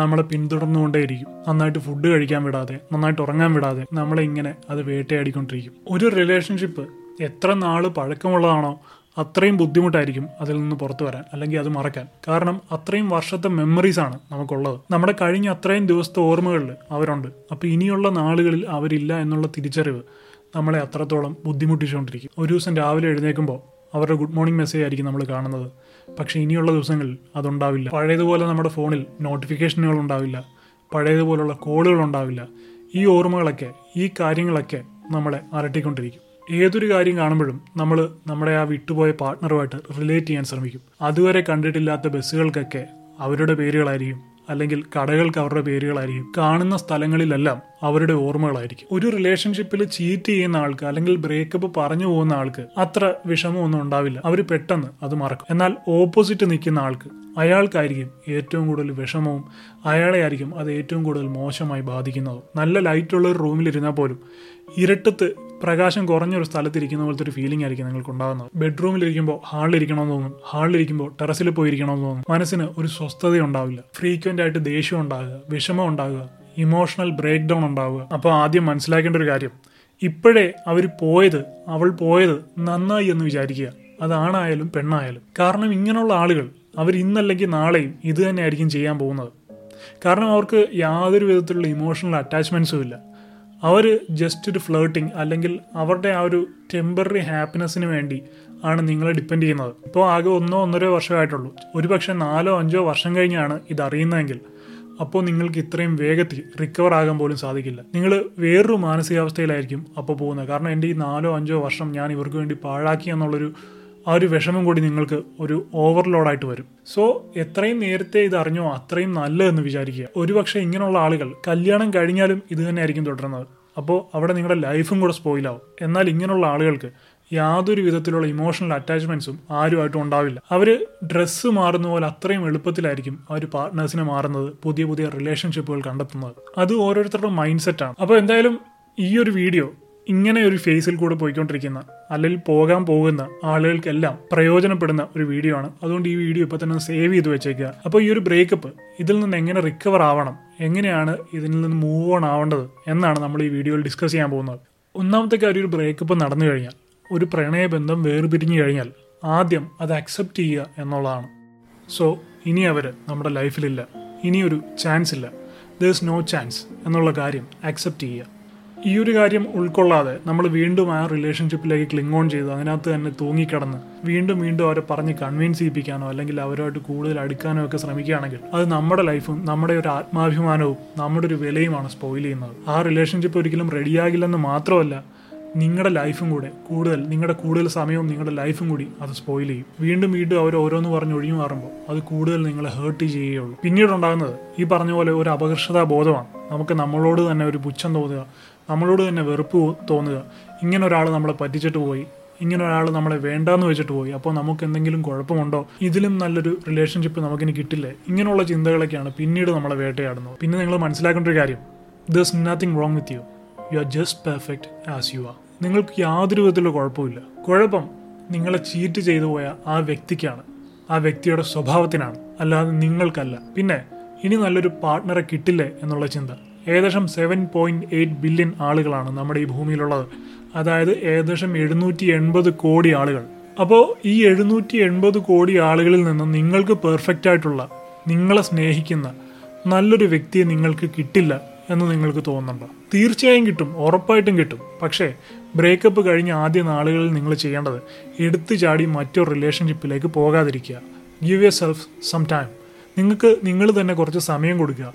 നമ്മളെ പിന്തുടർന്നുകൊണ്ടേയിരിക്കും. നന്നായിട്ട് ഫുഡ് കഴിക്കാൻ വിടാതെ, നന്നായിട്ട് ഉറങ്ങാൻ വിടാതെ നമ്മളെ ഇങ്ങനെ അത് വേട്ടയാടിക്കൊണ്ടിരിക്കും. ഒരു റിലേഷൻഷിപ്പ് എത്ര നാൾ പഴക്കമുള്ളതാണോ അത്രയും ബുദ്ധിമുട്ടായിരിക്കും അതിൽ നിന്ന് പുറത്തു വരാൻ, അല്ലെങ്കിൽ അത് മറക്കാൻ. കാരണം അത്രയും വർഷത്തെ മെമ്മറീസാണ് നമുക്കുള്ളത്. നമ്മുടെ കഴിഞ്ഞ അത്രയും ദിവസത്തെ ഓർമ്മകളിൽ അവരുണ്ട്. അപ്പോൾ ഇനിയുള്ള നാളുകളിൽ അവരില്ല എന്നുള്ള തിരിച്ചറിവ് നമ്മളെ അത്രത്തോളം ബുദ്ധിമുട്ടിച്ചുകൊണ്ടിരിക്കും. ഒരു ദിവസം രാവിലെ എഴുന്നേൽക്കുമ്പോൾ അവരുടെ ഗുഡ് മോർണിംഗ് മെസ്സേജ് ആയിരിക്കും നമ്മൾ കാണുന്നത്. പക്ഷേ ഇനിയുള്ള ദിവസങ്ങളിൽ അതുണ്ടാവില്ല. പഴയതുപോലെ നമ്മുടെ ഫോണിൽ നോട്ടിഫിക്കേഷനുകൾ ഉണ്ടാവില്ല, പഴയതുപോലുള്ള കോളുകൾ ഉണ്ടാവില്ല. ഈ ഓർമ്മകളൊക്കെ, ഈ കാര്യങ്ങളൊക്കെ നമ്മളെ അലട്ടിക്കൊണ്ടിരിക്കും. ഏതൊരു കാര്യം കാണുമ്പോഴും നമ്മൾ നമ്മുടെ ആ വിട്ടുപോയ പാർട്ട്ണറുമായിട്ട് റിലേറ്റ് ചെയ്യാൻ ശ്രമിക്കും. അതുവരെ കണ്ടിട്ടില്ലാത്ത ബസ്സുകൾക്കൊക്കെ അവരുടെ പേരുകളായിരിക്കും, അല്ലെങ്കിൽ കടകൾക്ക് അവരുടെ പേരുകളായിരിക്കും, കാണുന്ന സ്ഥലങ്ങളിലെല്ലാം അവരുടെ ഓർമ്മകളായിരിക്കും. ഒരു റിലേഷൻഷിപ്പിൽ ചീറ്റ് ചെയ്യുന്ന ആൾക്ക്, അല്ലെങ്കിൽ ബ്രേക്കപ്പ് പറഞ്ഞു പോകുന്ന ആൾക്ക് അത്ര വിഷമമൊന്നും ഉണ്ടാവില്ല. അവർ പെട്ടെന്ന് അത് മറക്കും. എന്നാൽ ഓപ്പോസിറ്റ് നിൽക്കുന്ന ആൾക്ക്, അയാൾക്കായിരിക്കും ഏറ്റവും കൂടുതൽ വിഷമവും, അയാളെ ആയിരിക്കും അത് ഏറ്റവും കൂടുതൽ മോശമായി ബാധിക്കുന്നതും. നല്ല ലൈറ്റുള്ള ഒരു റൂമിലിരുന്നാൽ പോലും ഇരട്ടത്ത് പ്രകാശം കുറഞ്ഞൊരു സ്ഥലത്തിരിക്കുന്ന പോലത്തെ ഒരു ഫീലിംഗ് ആയിരിക്കും നിങ്ങൾക്ക് ഉണ്ടാകുന്നത്. ബെഡ്റൂമിലിരിക്കുമ്പോൾ ഹാളിലിരിക്കണമെന്ന് തോന്നും, ഹാളിലിരിക്കുമ്പോൾ ടെറസിൽ പോയിരിക്കണമെന്ന് തോന്നും. മനസ്സിന് ഒരു സ്വസ്ഥത ഉണ്ടാവില്ല. ഫ്രീക്വൻ്റ് ആയിട്ട് ദേഷ്യം ഉണ്ടാകുക, വിഷമം ഉണ്ടാകുക, ഇമോഷണൽ ബ്രേക്ക് ഡൗൺ ഉണ്ടാവുക. അപ്പോൾ ആദ്യം മനസ്സിലാക്കേണ്ട ഒരു കാര്യം, ഇപ്പോഴേ അവൾ പോയത് നന്നായി എന്ന് വിചാരിക്കുക. അതാണായാലും പെണ്ണായാലും. കാരണം ഇങ്ങനെയുള്ള ആളുകൾ അവരിന്നല്ലെങ്കിൽ നാളെയും ഇത് തന്നെയായിരിക്കും ചെയ്യാൻ പോകുന്നത്. കാരണം അവർക്ക് യാതൊരു വിധത്തിലുള്ള ഇമോഷണൽ അറ്റാച്ച്മെൻറ്റ്സും ഇല്ല. അവർ ജസ്റ്റ് ഒരു ഫ്ലേർട്ടിങ് അല്ലെങ്കിൽ അവരുടെ ആ ഒരു ടെമ്പററി ഹാപ്പിനെസ്സിന് വേണ്ടി ആണ് നിങ്ങളെ ഡിപ്പെൻഡ് ചെയ്യുന്നത്. ഇപ്പോൾ ആകെ 1-1.5 വർഷമായിട്ടുള്ളൂ. ഒരു പക്ഷേ 4-5 വർഷം കഴിഞ്ഞാണ് ഇതറിയുന്നതെങ്കിൽ അപ്പോൾ നിങ്ങൾക്ക് ഇത്രയും വേഗത്തിൽ റിക്കവർ ആകാൻ പോലും സാധിക്കില്ല. നിങ്ങൾ വേറൊരു മാനസികാവസ്ഥയിലായിരിക്കും അപ്പോൾ പോകുന്നത്. കാരണം എൻ്റെ ഈ 4-5 വർഷം ഞാൻ ഇവർക്ക് വേണ്ടി പാഴാക്കി എന്നുള്ളൊരു ആ ഒരു വിഷമം കൂടി നിങ്ങൾക്ക് ഒരു ഓവർലോഡായിട്ട് വരും. സോ എത്രയും നേരത്തെ ഇത് അറിഞ്ഞോ അത്രയും നല്ലതെന്ന് വിചാരിക്കുക. ഒരുപക്ഷെ ഇങ്ങനെയുള്ള ആളുകൾ കല്യാണം കഴിഞ്ഞാലും ഇത് തന്നെയായിരിക്കും തുടരുന്നത്. അപ്പോൾ അവിടെ നിങ്ങളുടെ ലൈഫും കൂടെ സ്പോയിലാവും. എന്നാൽ ഇങ്ങനെയുള്ള ആളുകൾക്ക് യാതൊരു വിധത്തിലുള്ള ഇമോഷണൽ അറ്റാച്ച്മെൻറ്റ്സും ആരുമായിട്ടും ഉണ്ടാവില്ല. അവർ ഡ്രസ്സ് മാറുന്ന പോലെ അത്രയും എളുപ്പത്തിലായിരിക്കും അവർ പാർട്ട്നേഴ്സിനെ മാറുന്നത്, പുതിയ പുതിയ റിലേഷൻഷിപ്പുകൾ കണ്ടെത്തുന്നത്. അത് ഓരോരുത്തരുടെ മൈൻഡ് സെറ്റാണ്. അപ്പോൾ എന്തായാലും ഈ ഒരു വീഡിയോ ഇങ്ങനെ ഒരു ഫേസിൽ കൂടെ പോയിക്കൊണ്ടിരിക്കുന്ന അല്ലെങ്കിൽ പോകാൻ പോകുന്ന ആളുകൾക്കെല്ലാം പ്രയോജനപ്പെടുന്ന ഒരു വീഡിയോ ആണ്. അതുകൊണ്ട് ഈ വീഡിയോ ഇപ്പോൾ തന്നെ സേവ് ചെയ്ത് വെച്ചേക്കുക. അപ്പോൾ ഈ ഒരു ബ്രേക്കപ്പ് ഇതിൽ നിന്ന് എങ്ങനെ റിക്കവർ ആവണം, എങ്ങനെയാണ് ഇതിൽ നിന്ന് മൂവ് ഓൺ ആവേണ്ടത് എന്നാണ് നമ്മൾ ഈ വീഡിയോയിൽ ഡിസ്കസ് ചെയ്യാൻ പോകുന്നത്. ഒന്നാമത്തെ കാര്യം, ഒരു ബ്രേക്കപ്പ് നടന്നു കഴിഞ്ഞാൽ, ഒരു പ്രണയബന്ധം വേർപിരിഞ്ഞു കഴിഞ്ഞാൽ ആദ്യം അത് അക്സെപ്റ്റ് ചെയ്യുക എന്നുള്ളതാണ്. സോ ഇനി അവർ നമ്മുടെ ലൈഫിലില്ല, ഇനിയൊരു ചാൻസ് ഇല്ല, ദർ ഈസ് നോ ചാൻസ് എന്നുള്ള കാര്യം അക്സെപ്റ്റ് ചെയ്യുക. ഈ ഒരു കാര്യം ഉൾക്കൊള്ളാതെ നമ്മൾ വീണ്ടും ആ റിലേഷൻഷിപ്പിലേക്ക് ക്ലിങ് ഓൺ ചെയ്ത് അതിനകത്ത് തന്നെ തൂങ്ങിക്കിടന്ന് വീണ്ടും വീണ്ടും അവരെ പറഞ്ഞ് കൺവിൻസ് ചെയ്യിപ്പിക്കാനോ അല്ലെങ്കിൽ അവരുമായിട്ട് കൂടുതൽ അടുക്കാനോ ഒക്കെ ശ്രമിക്കുകയാണെങ്കിൽ അത് നമ്മുടെ ലൈഫും നമ്മുടെ ഒരു ആത്മാഭിമാനവും നമ്മുടെ ഒരു വിലയുമാണ് സ്പോയിൽ ചെയ്യുന്നത്. ആ റിലേഷൻഷിപ്പ് ഒരിക്കലും റെഡിയാകില്ലെന്ന് മാത്രമല്ല, നിങ്ങളുടെ ലൈഫും കൂടെ കൂടുതൽ നിങ്ങളുടെ കൂടുതൽ സമയവും നിങ്ങളുടെ ലൈഫും കൂടി അത് സ്പോയിൽ ചെയ്യും. വീണ്ടും വീണ്ടും അവർ ഓരോന്ന് പറഞ്ഞ് ഒഴിഞ്ഞു മാറുമ്പോൾ അത് കൂടുതൽ നിങ്ങളെ ഹേർട്ട് ചെയ്യുകയുള്ളൂ. പിന്നീടുണ്ടാകുന്നത് ഈ പറഞ്ഞ പോലെ ഒരു അപകർഷതാ ബോധമാണ്. നമുക്ക് നമ്മളോട് തന്നെ ഒരു പുച്ഛം തോന്നുക, നമ്മളോട് തന്നെ വെറുപ്പ് തോന്നുക. ഇങ്ങനെ ഒരാൾ നമ്മളെ പറ്റിച്ചിട്ട് പോയി, ഇങ്ങനെ ഒരാൾ നമ്മളെ വേണ്ടാന്ന് വെച്ചിട്ട് പോയി, അപ്പോൾ നമുക്ക് എന്തെങ്കിലും കുഴപ്പമുണ്ടോ, ഇതിലും നല്ലൊരു റിലേഷൻഷിപ്പ് നമുക്കിനി കിട്ടില്ലേ, ഇങ്ങനെയുള്ള ചിന്തകളൊക്കെയാണ് പിന്നീട് നമ്മളെ വേട്ടയാടുന്നത്. പിന്നെ നിങ്ങൾ മനസ്സിലാക്കേണ്ട ഒരു കാര്യം, there's nothing wrong with you. You are just perfect as you are. നിങ്ങൾക്ക് യാതൊരു വിധത്തിലുള്ള കുഴപ്പമില്ല. കുഴപ്പം നിങ്ങളെ ചീറ്റ് ചെയ്തു പോയ ആ വ്യക്തിക്കാണ്, ആ വ്യക്തിയുടെ സ്വഭാവത്തിനാണ്, അല്ലാതെ നിങ്ങൾക്കല്ല. പിന്നെ ഇനി നല്ലൊരു പാർട്ട്ണറെ കിട്ടില്ലേ എന്നുള്ള ചിന്ത. ഏകദേശം 7.8 ബില്യൺ ആളുകളാണ് നമ്മുടെ ഈ ഭൂമിയിലുള്ളത്. അതായത് ഏകദേശം 780 കോടി ആളുകൾ. അപ്പോൾ ഈ 780 കോടി ആളുകളിൽ നിന്ന് നിങ്ങൾക്ക് പെർഫെക്റ്റ് ആയിട്ടുള്ള, നിങ്ങളെ സ്നേഹിക്കുന്ന നല്ലൊരു വ്യക്തിയെ നിങ്ങൾക്ക് കിട്ടില്ല എന്ന് നിങ്ങൾക്ക് തോന്നുന്നുണ്ടോ? തീർച്ചയായും കിട്ടും, ഉറപ്പായിട്ടും കിട്ടും. പക്ഷേ ബ്രേക്കപ്പ് കഴിഞ്ഞ ആദ്യ നാളുകളിൽ നിങ്ങൾ ചെയ്യേണ്ടത് എടുത്തു ചാടി മറ്റൊരു റിലേഷൻഷിപ്പിലേക്ക് പോകാതിരിക്കുക. Give yourself some time. നിങ്ങൾക്ക് നിങ്ങൾ തന്നെ കുറച്ച് സമയം കൊടുക്കുക.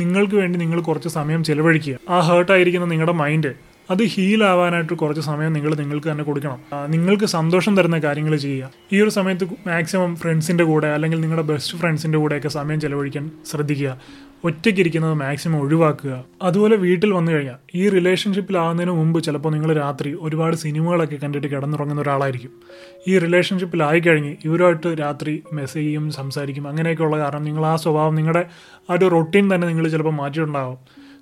നിങ്ങൾക്ക് വേണ്ടി നിങ്ങൾ കുറച്ച് സമയം ചിലവഴിക്കുക. ആ ഹേർട്ടായിരിക്കുന്ന നിങ്ങളുടെ മൈൻഡ് അത് ഹീലാവാനായിട്ട് കുറച്ച് സമയം നിങ്ങൾക്ക് തന്നെ കൊടുക്കണം. നിങ്ങൾക്ക് സന്തോഷം തരുന്ന കാര്യങ്ങൾ ചെയ്യുക. ഈ ഒരു സമയത്ത് മാക്സിമം ഫ്രണ്ട്സിൻ്റെ കൂടെ അല്ലെങ്കിൽ നിങ്ങളുടെ ബെസ്റ്റ് ഫ്രണ്ട്സിൻ്റെ കൂടെയൊക്കെ സമയം ചിലവഴിക്കാൻ ശ്രദ്ധിക്കുക. ഒറ്റയ്ക്കിരിക്കുന്നത് മാക്സിമം ഒഴിവാക്കുക. അതുപോലെ വീട്ടിൽ വന്നു കഴിഞ്ഞാൽ, ഈ റിലേഷൻഷിപ്പിലാകുന്നതിന് മുമ്പ് ചിലപ്പോൾ നിങ്ങൾ രാത്രി ഒരുപാട് സിനിമകളൊക്കെ കണ്ടിട്ട് കിടന്നുറങ്ങുന്ന ഒരാളായിരിക്കും. ഈ റിലേഷൻഷിപ്പിലായിക്കഴിഞ്ഞ് ഇവരുമായിട്ട് രാത്രി മെസ്സേജ് ചെയ്യും, സംസാരിക്കും, അങ്ങനെയൊക്കെയുള്ള കാരണം നിങ്ങൾ ആ സ്വഭാവം, നിങ്ങളുടെ ആ ഒരു റൊട്ടീൻ തന്നെ നിങ്ങൾ ചിലപ്പോൾ മാറ്റിയിട്ടുണ്ടാകും.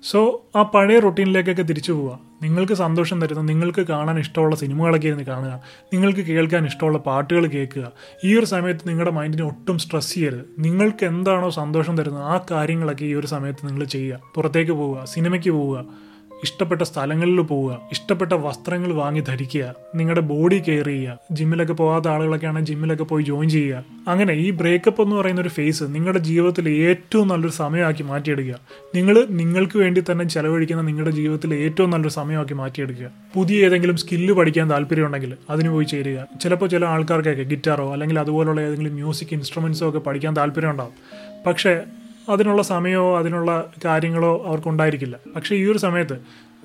സോ ആ പഴയ റൊട്ടീനിലേക്കൊക്കെ തിരിച്ചു പോവുക. നിങ്ങൾക്ക് സന്തോഷം തരുന്ന, നിങ്ങൾക്ക് കാണാൻ ഇഷ്ടമുള്ള സിനിമകളൊക്കെ ഇരുന്ന് കാണുക, നിങ്ങൾക്ക് കേൾക്കാൻ ഇഷ്ടമുള്ള പാട്ടുകൾ കേൾക്കുക. ഈ ഒരു സമയത്ത് നിങ്ങളുടെ മൈൻഡിനെ ഒട്ടും സ്ട്രെസ് ചെയ്യരുത്. നിങ്ങൾക്ക് എന്താണോ സന്തോഷം തരുന്നത് ആ കാര്യങ്ങളൊക്കെ ഈ ഒരു സമയത്ത് നിങ്ങൾ ചെയ്യുക. പുറത്തേക്ക് പോവുക, സിനിമയ്ക്ക് പോവുക, ഇഷ്ടപ്പെട്ട സ്ഥലങ്ങളിൽ പോവുക, ഇഷ്ടപ്പെട്ട വസ്ത്രങ്ങൾ വാങ്ങി ധരിക്കുക, നിങ്ങളുടെ ബോഡി കെയർ ചെയ്യുക. ജിമ്മിലൊക്കെ പോകാത്ത ആളുകളൊക്കെ ആണെങ്കിൽ ജിമ്മിലൊക്കെ പോയി ജോയിൻ ചെയ്യുക. അങ്ങനെ ഈ ബ്രേക്കപ്പ് എന്ന് പറയുന്ന ഒരു ഫേസ് നിങ്ങളുടെ ജീവിതത്തിൽ ഏറ്റവും നല്ലൊരു സമയമാക്കി മാറ്റിയെടുക്കുക. നിങ്ങൾക്ക് വേണ്ടി തന്നെ ചിലവഴിക്കുന്ന നിങ്ങളുടെ ജീവിതത്തിൽ ഏറ്റവും നല്ലൊരു സമയമാക്കി മാറ്റിയെടുക്കുക. പുതിയ ഏതെങ്കിലും സ്കില്ല് പഠിക്കാൻ താല്പര്യമുണ്ടെങ്കിൽ അതിന് പോയി ചേരുക. ചിലപ്പോൾ ചില ആൾക്കാർക്കൊക്കെ ഗിറ്റാറോ അല്ലെങ്കിൽ അതുപോലുള്ള ഏതെങ്കിലും മ്യൂസിക് ഇൻസ്ട്രുമെൻസോ ഒക്കെ പഠിക്കാൻ താല്പര്യമുണ്ടാകും. പക്ഷേ അതിനുള്ള സമയമോ അതിനുള്ള കാര്യങ്ങളോ അവർക്കുണ്ടായിരിക്കില്ല. പക്ഷേ ഈ ഒരു സമയത്ത്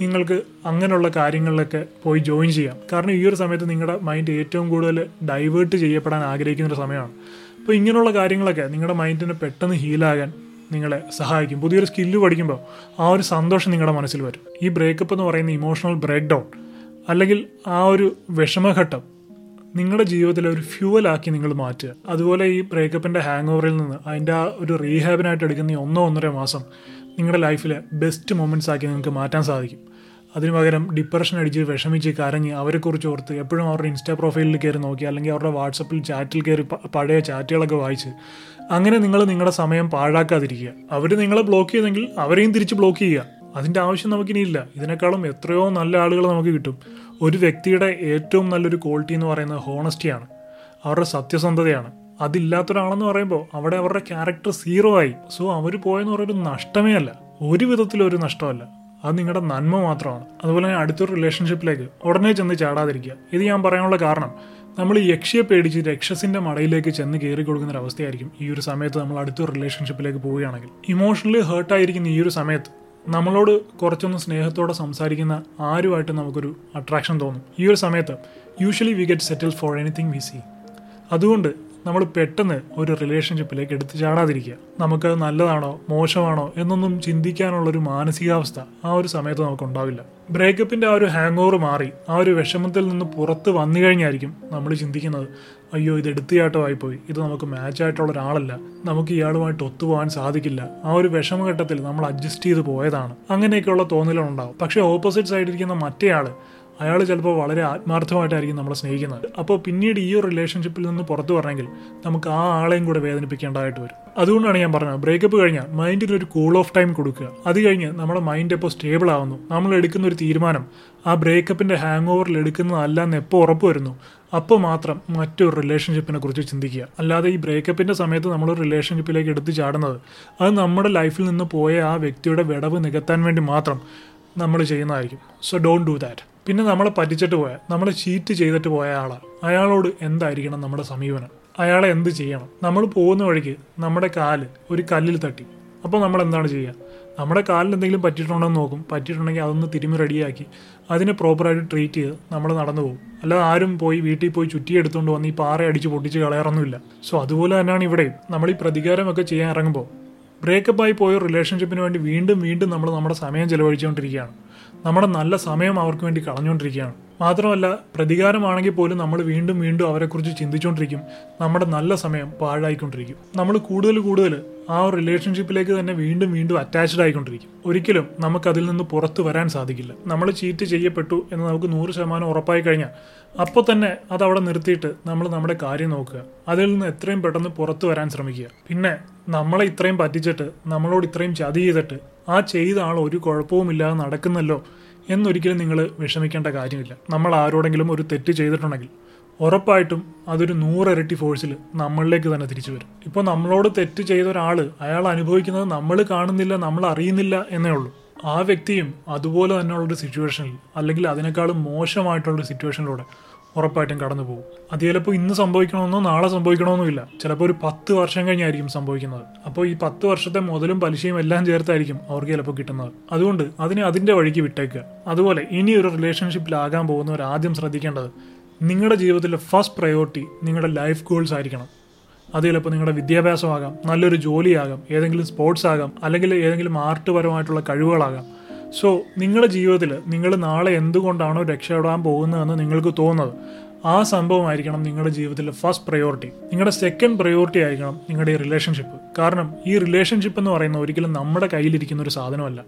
നിങ്ങൾക്ക് അങ്ങനെയുള്ള കാര്യങ്ങളിലൊക്കെ പോയി ജോയിൻ ചെയ്യാം. കാരണം ഈ ഒരു സമയത്ത് നിങ്ങളുടെ മൈൻഡ് ഏറ്റവും കൂടുതൽ ഡൈവേർട്ട് ചെയ്യപ്പെടാൻ ആഗ്രഹിക്കുന്നൊരു സമയമാണ്. അപ്പോൾ ഇങ്ങനെയുള്ള കാര്യങ്ങളൊക്കെ നിങ്ങളുടെ മൈൻഡിനെ പെട്ടെന്ന് ഹീലാകാൻ നിങ്ങളെ സഹായിക്കും. പുതിയൊരു സ്കില്ല് പഠിക്കുമ്പോൾ ആ ഒരു സന്തോഷം നിങ്ങളുടെ മനസ്സിൽ വരും. ഈ ബ്രേക്കപ്പ് എന്ന് പറയുന്ന ഇമോഷണൽ ബ്രേക്ക് ഡൗൺ അല്ലെങ്കിൽ ആ ഒരു വിഷമഘട്ടം നിങ്ങളുടെ ജീവിതത്തിലെ ഒരു ഫ്യൂവലാക്കി നിങ്ങൾ മാറ്റുക. അതുപോലെ ഈ ബ്രേക്കപ്പിൻ്റെ ഹാങ് ഓവറിൽ നിന്ന് അതിൻ്റെ ആ ഒരു റീഹാബിനായിട്ട് എടുക്കുന്ന 1-1.5 മാസം നിങ്ങളുടെ ലൈഫിലെ ബെസ്റ്റ് മൊമെൻറ്റ്സ് ആക്കി നിങ്ങൾക്ക് മാറ്റാൻ സാധിക്കും. അതിനു പകരം ഡിപ്രഷൻ അടിച്ച് വിഷമിച്ച് കരഞ്ഞ് അവരെക്കുറിച്ച് ഓർത്ത് എപ്പോഴും അവരുടെ ഇൻസ്റ്റാ പ്രൊഫൈലിൽ കയറി നോക്കി അല്ലെങ്കിൽ അവരുടെ വാട്സപ്പിൽ ചാറ്റിൽ കയറി പഴയ ചാറ്റുകളൊക്കെ വായിച്ച് അങ്ങനെ നിങ്ങൾ നിങ്ങളുടെ സമയം പാഴാക്കാതിരിക്കുക. അവർ നിങ്ങളെ ബ്ലോക്ക് ചെയ്തെങ്കിൽ അവരെയും തിരിച്ച് ബ്ലോക്ക് ചെയ്യുക. അതിൻ്റെ ആവശ്യം നമുക്കിനിയില്ല. ഇതിനേക്കാളും എത്രയോ നല്ല ആളുകൾ നമുക്ക് കിട്ടും. ഒരു വ്യക്തിയുടെ ഏറ്റവും നല്ലൊരു ക്വാളിറ്റി എന്ന് പറയുന്നത് ഹോണസ്റ്റിയാണ്, അവരുടെ സത്യസന്ധതയാണ്. അതില്ലാത്തൊരാളെന്ന് പറയുമ്പോൾ അവിടെ അവരുടെ ക്യാരക്ടർ സീറോ ആയി. സോ അവർ പോയെന്ന് പറയുന്ന ഒരു നഷ്ടമേ അല്ല, ഒരു വിധത്തിലൊരു നഷ്ടമല്ല, അത് നിങ്ങളുടെ നന്മ മാത്രമാണ്. അതുപോലെ തന്നെ അടുത്തൊരു റിലേഷൻഷിപ്പിലേക്ക് ഉടനെ ചെന്ന് ചാടാതിരിക്കുക. ഇത് ഞാൻ പറയാനുള്ള കാരണം നമ്മൾ ഈ യക്ഷിയെ പേടിച്ച് രക്ഷസിൻ്റെ മടയിലേക്ക് ചെന്ന് കയറി കൊടുക്കുന്ന ഒരവസ്ഥയായിരിക്കും ഈ ഒരു സമയത്ത് നമ്മൾ അടുത്തൊരു റിലേഷൻഷിപ്പിലേക്ക് പോവുകയാണെങ്കിൽ. ഇമോഷണലി ഹേർട്ടായിരിക്കുന്ന ഈ ഒരു സമയത്ത് നമ്മളോട് കുറച്ചൊന്ന് സ്നേഹത്തോടെ സംസാരിക്കുന്ന ആരുമായിട്ട് നമുക്കൊരു അട്രാക്ഷൻ തോന്നും. ഈ ഒരു സമയത്ത് usually we get settle for anything we see. അതുകൊണ്ട് നമ്മൾ പെട്ടെന്ന് ഒരു റിലേഷൻഷിപ്പിലേക്ക് എടുത്ത് ചാടാതിരിക്കുക. നമുക്കത് നല്ലതാണോ മോശമാണോ എന്നൊന്നും ചിന്തിക്കാനുള്ളൊരു മാനസികാവസ്ഥ ആ ഒരു സമയത്ത് നമുക്കുണ്ടാവില്ല. ബ്രേക്കപ്പിൻ്റെ ആ ഒരു ഹാങ് ഓവർ മാറി ആ ഒരു വിഷമത്തിൽ നിന്ന് പുറത്ത് വന്നു കഴിഞ്ഞായിരിക്കും നമ്മൾ ചിന്തിക്കുന്നത്, അയ്യോ ഇത് എടുത്തു ചാട്ടമായിപ്പോയി, ഇത് നമുക്ക് മാച്ചായിട്ടുള്ള ഒരാളല്ല, നമുക്ക് ഇയാളുമായിട്ട് ഒത്തുപോകാൻ സാധിക്കില്ല, ആ ഒരു വിഷമഘട്ടത്തിൽ നമ്മൾ അഡ്ജസ്റ്റ് ചെയ്ത് പോയതാണ്, അങ്ങനെയൊക്കെയുള്ള തോന്നലുണ്ടാവും. പക്ഷേ ഓപ്പോസിറ്റ് സൈഡിലിരിക്കുന്ന മറ്റേ ആൾ, അയാൾ ചിലപ്പോൾ വളരെ ആത്മാർത്ഥമായിട്ടായിരിക്കും നമ്മളെ സ്നേഹിക്കുന്നത്. അപ്പോൾ പിന്നീട് ഈ ഒരു റിലേഷൻഷിപ്പിൽ നിന്ന് പുറത്തു വരണമെങ്കിൽ നമുക്ക് ആ ആളെയും കൂടെ വേദനിപ്പിക്കേണ്ടതായിട്ട് വരും. അതുകൊണ്ടാണ് ഞാൻ പറഞ്ഞത്, ബ്രേക്കപ്പ് കഴിഞ്ഞാൽ മൈൻഡിന് ഒരു കൂൾ ഓഫ് ടൈം കൊടുക്കുക. അത് കഴിഞ്ഞ് നമ്മുടെ മൈൻഡ് എപ്പോൾ സ്റ്റേബിൾ ആവുന്നു, നമ്മൾ എടുക്കുന്ന ഒരു തീരുമാനം ആ ബ്രേക്കപ്പിൻ്റെ ഹാങ് ഓവറിൽ എടുക്കുന്നതല്ല എന്ന് എപ്പോൾ ഉറപ്പ് വരുന്നു, അപ്പോൾ മാത്രം മറ്റൊരു റിലേഷൻഷിപ്പിനെ കുറിച്ച് ചിന്തിക്കുക. അല്ലാതെ ഈ ബ്രേക്കപ്പിൻ്റെ സമയത്ത് നമ്മൾ റിലേഷൻഷിപ്പിലേക്ക് എടുത്ത് ചാടുന്നത് അത് നമ്മുടെ ലൈഫിൽ നിന്ന് പോയ ആ വ്യക്തിയുടെ വിടവ് നികത്താൻ വേണ്ടി മാത്രം നമ്മൾ ചെയ്യുന്നതായിരിക്കും. So don't do that. പിന്നെ നമ്മളെ പറ്റിച്ചിട്ട് പോയാൽ, നമ്മളെ ചീറ്റ് ചെയ്തിട്ട് പോയ ആളാണ്, അയാളോട് എന്തായിരിക്കണം നമ്മുടെ സമീപനം, അയാളെ എന്ത് ചെയ്യണം? നമ്മൾ പോകുന്ന വഴിക്ക് നമ്മുടെ കാല് ഒരു കല്ലിൽ തട്ടി, അപ്പോൾ നമ്മൾ എന്താണ് ചെയ്യുക? നമ്മുടെ കാലിൽ എന്തെങ്കിലും പറ്റിയിട്ടുണ്ടെന്ന് നോക്കും, പറ്റിയിട്ടുണ്ടെങ്കിൽ അതൊന്ന് തിരുമ്മി റെഡിയാക്കി അതിനെ പ്രോപ്പറായിട്ട് ട്രീറ്റ് ചെയ്ത് നമ്മൾ നടന്നു പോകും. അല്ലാതെ ആരും പോയി വീട്ടിൽ പോയി ചുറ്റിയെടുത്തുകൊണ്ട് വന്ന് ഈ പാറ അടിച്ച് പൊട്ടിച്ച് കളയാറൊന്നുമില്ല. സോ അതുപോലെ തന്നെയാണ് ഇവിടെയും. നമ്മൾ ഈ പ്രതികാരമൊക്കെ ചെയ്യാൻ ഇറങ്ങുമ്പോൾ ബ്രേക്കപ്പായി പോയ റിലേഷൻഷിപ്പിന് വേണ്ടി വീണ്ടും വീണ്ടും നമ്മൾ നമ്മുടെ സമയം ചിലവഴിച്ചുകൊണ്ടിരിക്കുകയാണ്, നമ്മുടെ നല്ല സമയം അവർക്ക് വേണ്ടി കളഞ്ഞുകൊണ്ടിരിക്കുകയാണ്. മാത്രമല്ല പ്രതികാരമാണെങ്കിൽ പോലും നമ്മൾ വീണ്ടും വീണ്ടും അവരെക്കുറിച്ച് ചിന്തിച്ചുകൊണ്ടിരിക്കും, നമ്മുടെ നല്ല സമയം പാഴായിക്കൊണ്ടിരിക്കും. നമ്മൾ കൂടുതൽ കൂടുതൽ ആ റിലേഷൻഷിപ്പിലേക്ക് തന്നെ വീണ്ടും വീണ്ടും അറ്റാച്ച്ഡ് ആയിക്കൊണ്ടിരിക്കും. ഒരിക്കലും നമുക്കതിൽ നിന്ന് പുറത്തു വരാൻ സാധിക്കില്ല. നമ്മൾ ചീറ്റ് ചെയ്യപ്പെട്ടു എന്ന് നമുക്ക് 100% ഉറപ്പായി കഴിഞ്ഞാൽ അപ്പോൾ തന്നെ അതവിടെ നിർത്തിയിട്ട് നമ്മൾ നമ്മുടെ കാര്യം നോക്കുക, അതിൽ നിന്ന് എത്രയും പെട്ടെന്ന് പുറത്തു വരാൻ ശ്രമിക്കുക. പിന്നെ നമ്മളെ ഇത്രയും പറ്റിച്ചിട്ട് നമ്മളോട് ഇത്രയും ചതി ചെയ്തിട്ട് ആ ചെയ്ത ആൾ ഒരു കുഴപ്പവുമില്ലാതെ നടക്കുന്നല്ലോ എന്നൊരിക്കലും നിങ്ങൾ വിഷമിക്കേണ്ട കാര്യമില്ല. നമ്മൾ ആരോടെങ്കിലും ഒരു തെറ്റ് ചെയ്തിട്ടുണ്ടെങ്കിൽ ഉറപ്പായിട്ടും അതൊരു 100 ഇരട്ടി ഫോഴ്സിൽ നമ്മളിലേക്ക് തന്നെ തിരിച്ചു വരും. ഇപ്പോൾ നമ്മളോട് തെറ്റ് ചെയ്ത ഒരാൾ അയാൾ അനുഭവിക്കുന്നത് നമ്മൾ കാണുന്നില്ല, നമ്മൾ അറിയുന്നില്ല എന്നേ ഉള്ളൂ. ആ വ്യക്തിയും അതുപോലെ തന്നെയുള്ളൊരു സിറ്റുവേഷനിൽ അല്ലെങ്കിൽ അതിനേക്കാളും മോശമായിട്ടുള്ളൊരു സിറ്റുവേഷനിലൂടെ ഉറപ്പായിട്ടും കടന്നു പോകും. അത് ചിലപ്പോൾ ഇന്ന് സംഭവിക്കണമെന്നോ നാളെ സംഭവിക്കണമെന്നോ ഇല്ല, ചിലപ്പോൾ ഒരു 10 വർഷം കഴിഞ്ഞായിരിക്കും സംഭവിക്കുന്നത്. അപ്പോൾ ഈ 10 വർഷത്തെ മുതലും പലിശയും എല്ലാം ചേർത്തായിരിക്കും അവർക്ക് ചിലപ്പോൾ കിട്ടുന്നത്. അതുകൊണ്ട് അതിനെ അതിൻ്റെ വഴിക്ക് വിട്ടേക്കുക. അതുപോലെ ഇനി ഒരു റിലേഷൻഷിപ്പിലാകാൻ പോകുന്നവർ ആദ്യം ശ്രദ്ധിക്കേണ്ടത് നിങ്ങളുടെ ജീവിതത്തിലെ ഫസ്റ്റ് പ്രയോറിറ്റി നിങ്ങളുടെ ലൈഫ് ഗോൾസ് ആയിരിക്കണം. അത് ചിലപ്പോൾ നിങ്ങളുടെ വിദ്യാഭ്യാസമാകാം, നല്ലൊരു ജോലിയാകാം, ഏതെങ്കിലും സ്പോർട്സ് ആകാം, അല്ലെങ്കിൽ ഏതെങ്കിലും ആർട്ട്പരമായിട്ടുള്ള കഴിവുകളാകാം. സോ നിങ്ങളുടെ ജീവിതത്തിൽ നിങ്ങൾ നാളെ എന്തുകൊണ്ടാണോ രക്ഷപ്പെടാൻ പോകുന്നതെന്ന് നിങ്ങൾക്ക് തോന്നുന്നത് ആ സംഭവമായിരിക്കണം നിങ്ങളുടെ ജീവിതത്തിലെ ഫസ്റ്റ് പ്രയോറിറ്റി. നിങ്ങളുടെ സെക്കൻഡ് പ്രയോറിറ്റി ആയിരിക്കണം നിങ്ങളുടെ ഈ റിലേഷൻഷിപ്പ്. കാരണം ഈ റിലേഷൻഷിപ്പ് എന്ന് പറയുന്ന ഒരിക്കലും നമ്മുടെ കയ്യിലിരിക്കുന്ന ഒരു സാധനമല്ല,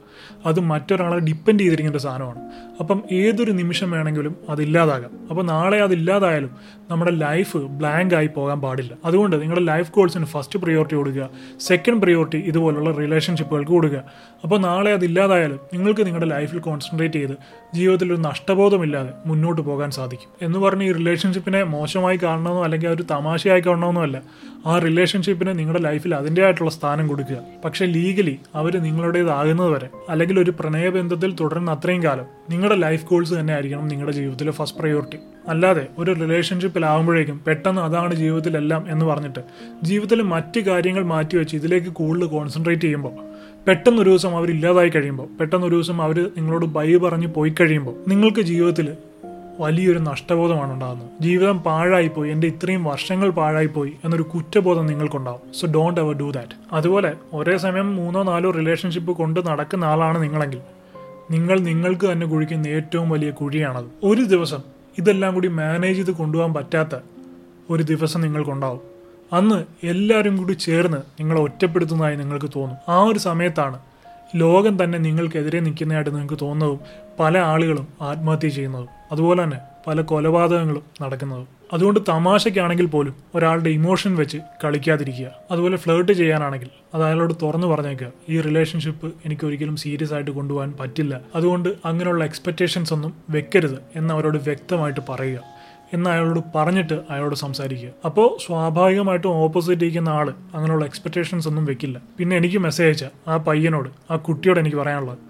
അത് മറ്റൊരാളെ ഡിപ്പെൻഡ് ചെയ്തിരിക്കുന്ന ഒരു സാധനമാണ്. അപ്പം ഏതൊരു നിമിഷം വേണമെങ്കിലും അതില്ലാതാകാം. അപ്പം നാളെ അതില്ലാതായാലും നമ്മുടെ ലൈഫ് ബ്ലാങ്ക് ആയി പോകാൻ പാടില്ല. അതുകൊണ്ട് നിങ്ങളുടെ ലൈഫ് ഗോൾസിന് ഫസ്റ്റ് പ്രയോറിറ്റി കൊടുക്കുക, സെക്കൻഡ് പ്രയോറിറ്റി ഇതുപോലുള്ള റിലേഷൻഷിപ്പുകൾക്ക് കൊടുക്കുക. അപ്പോൾ നാളെ അതില്ലാതായാലും നിങ്ങൾക്ക് നിങ്ങളുടെ ലൈഫിൽ കോൺസെൻട്രേറ്റ് ചെയ്ത് ജീവിതത്തിൽ ഒരു നഷ്ടബോധമില്ലാതെ മുന്നോട്ട് പോകാൻ സാധിക്കും. എന്ന് പറഞ്ഞ് ഈ റിലേഷൻഷിപ്പിനെ മോശമായി കാണണമെന്നോ അല്ലെങ്കിൽ ഒരു തമാശയായി കാണണമെന്നോ അല്ല, ആ റിലേഷൻഷിപ്പിന് നിങ്ങളുടെ ലൈഫിൽ അതിൻ്റെതായിട്ടുള്ള സ്ഥാനം കൊടുക്കുക. പക്ഷേ ലീഗലി അവർ നിങ്ങളുടേതാകുന്നത് വരെ അല്ലെങ്കിൽ ഒരു പ്രണയബന്ധത്തിൽ തുടരുന്ന അത്രയും കാലം നിങ്ങളുടെ ലൈഫ് ഗോൾസ് തന്നെ ആയിരിക്കണം നിങ്ങളുടെ ജീവിതത്തിലെ ഫസ്റ്റ് പ്രയോറിറ്റി. അല്ലാതെ ഒരു റിലേഷൻഷിപ്പിലാകുമ്പോഴേക്കും പെട്ടെന്ന് അതാണ് ജീവിതത്തിലെല്ലാം എന്ന് പറഞ്ഞിട്ട് ജീവിതത്തിലെ മറ്റ് കാര്യങ്ങൾ മാറ്റിവെച്ച് ഇതിലേക്ക് കൂടുതൽ കോൺസെൻട്രേറ്റ് ചെയ്യുമ്പോൾ, പെട്ടെന്നൊരു ദിവസം അവരില്ലാതായി കഴിയുമ്പോൾ, പെട്ടെന്നൊരു ദിവസം അവർ നിങ്ങളോട് ബൈ പറഞ്ഞ് പോയി കഴിയുമ്പോൾ നിങ്ങൾക്ക് ജീവിതത്തിൽ വലിയൊരു നഷ്ടബോധമാണ് ഉണ്ടാകുന്നത്. ജീവിതം പാഴായിപ്പോയി, എൻ്റെ ഇത്രയും വർഷങ്ങൾ പാഴായിപ്പോയി എന്നൊരു കുറ്റബോധം നിങ്ങൾക്കുണ്ടാവും. So don't ever do that. അതുപോലെ ഒരേ സമയം 3-4 റിലേഷൻഷിപ്പ് കൊണ്ട് നടക്കുന്ന ആളാണ് നിങ്ങളെങ്കിൽ നിങ്ങൾക്ക് തന്നെ കുഴിക്കുന്ന ഏറ്റവും വലിയ കുഴിയാണത്. ഒരു ദിവസം ഇതെല്ലാം കൂടി മാനേജ് ചെയ്ത് കൊണ്ടുപോകാൻ പറ്റാത്ത ഒരു ദിവസം നിങ്ങൾക്കുണ്ടാവും. അന്ന് എല്ലാവരും കൂടി ചേർന്ന് നിങ്ങളെ ഒറ്റപ്പെടുത്തുന്നതായി നിങ്ങൾക്ക് തോന്നും. ആ ഒരു സമയത്താണ് ലോകം തന്നെ നിങ്ങൾക്കെതിരെ നിൽക്കുന്നതായിട്ട് നിങ്ങൾക്ക് തോന്നുന്നതും പല ആളുകളും ആത്മഹത്യ ചെയ്യുന്നതും അതുപോലെ തന്നെ പല കൊലപാതകങ്ങളും നടക്കുന്നതും. അതുകൊണ്ട് തമാശയ്ക്കാണെങ്കിൽ പോലും ഒരാളുടെ ഇമോഷൻ വെച്ച് കളിക്കാതിരിക്കുക. അതുപോലെ ഫ്ലേർട്ട് ചെയ്യാനാണെങ്കിൽ അത് അയാളോട് തുറന്നു പറഞ്ഞേക്കുക, ഈ റിലേഷൻഷിപ്പ് എനിക്കൊരിക്കലും സീരിയസ് ആയിട്ട് കൊണ്ടുപോകാൻ പറ്റില്ല, അതുകൊണ്ട് അങ്ങനെയുള്ള എക്സ്പെക്റ്റേഷൻസ് ഒന്നും വെക്കരുത് എന്നവരോട് വ്യക്തമായിട്ട് പറയുക. എന്ന് അയാളോട് പറഞ്ഞിട്ട് അയാളോട് സംസാരിക്കുക. അപ്പോൾ സ്വാഭാവികമായിട്ടും ഓപ്പോസിറ്റ് ഇരിക്കുന്ന ആൾ അങ്ങനെയുള്ള എക്സ്പെക്റ്റേഷൻസ് ഒന്നും വെക്കില്ല. പിന്നെ എനിക്ക് മെസ്സേജ് അയച്ച ആ പയ്യനോട്, ആ കുട്ടിയോട് എനിക്ക് പറയാനുള്ളത്,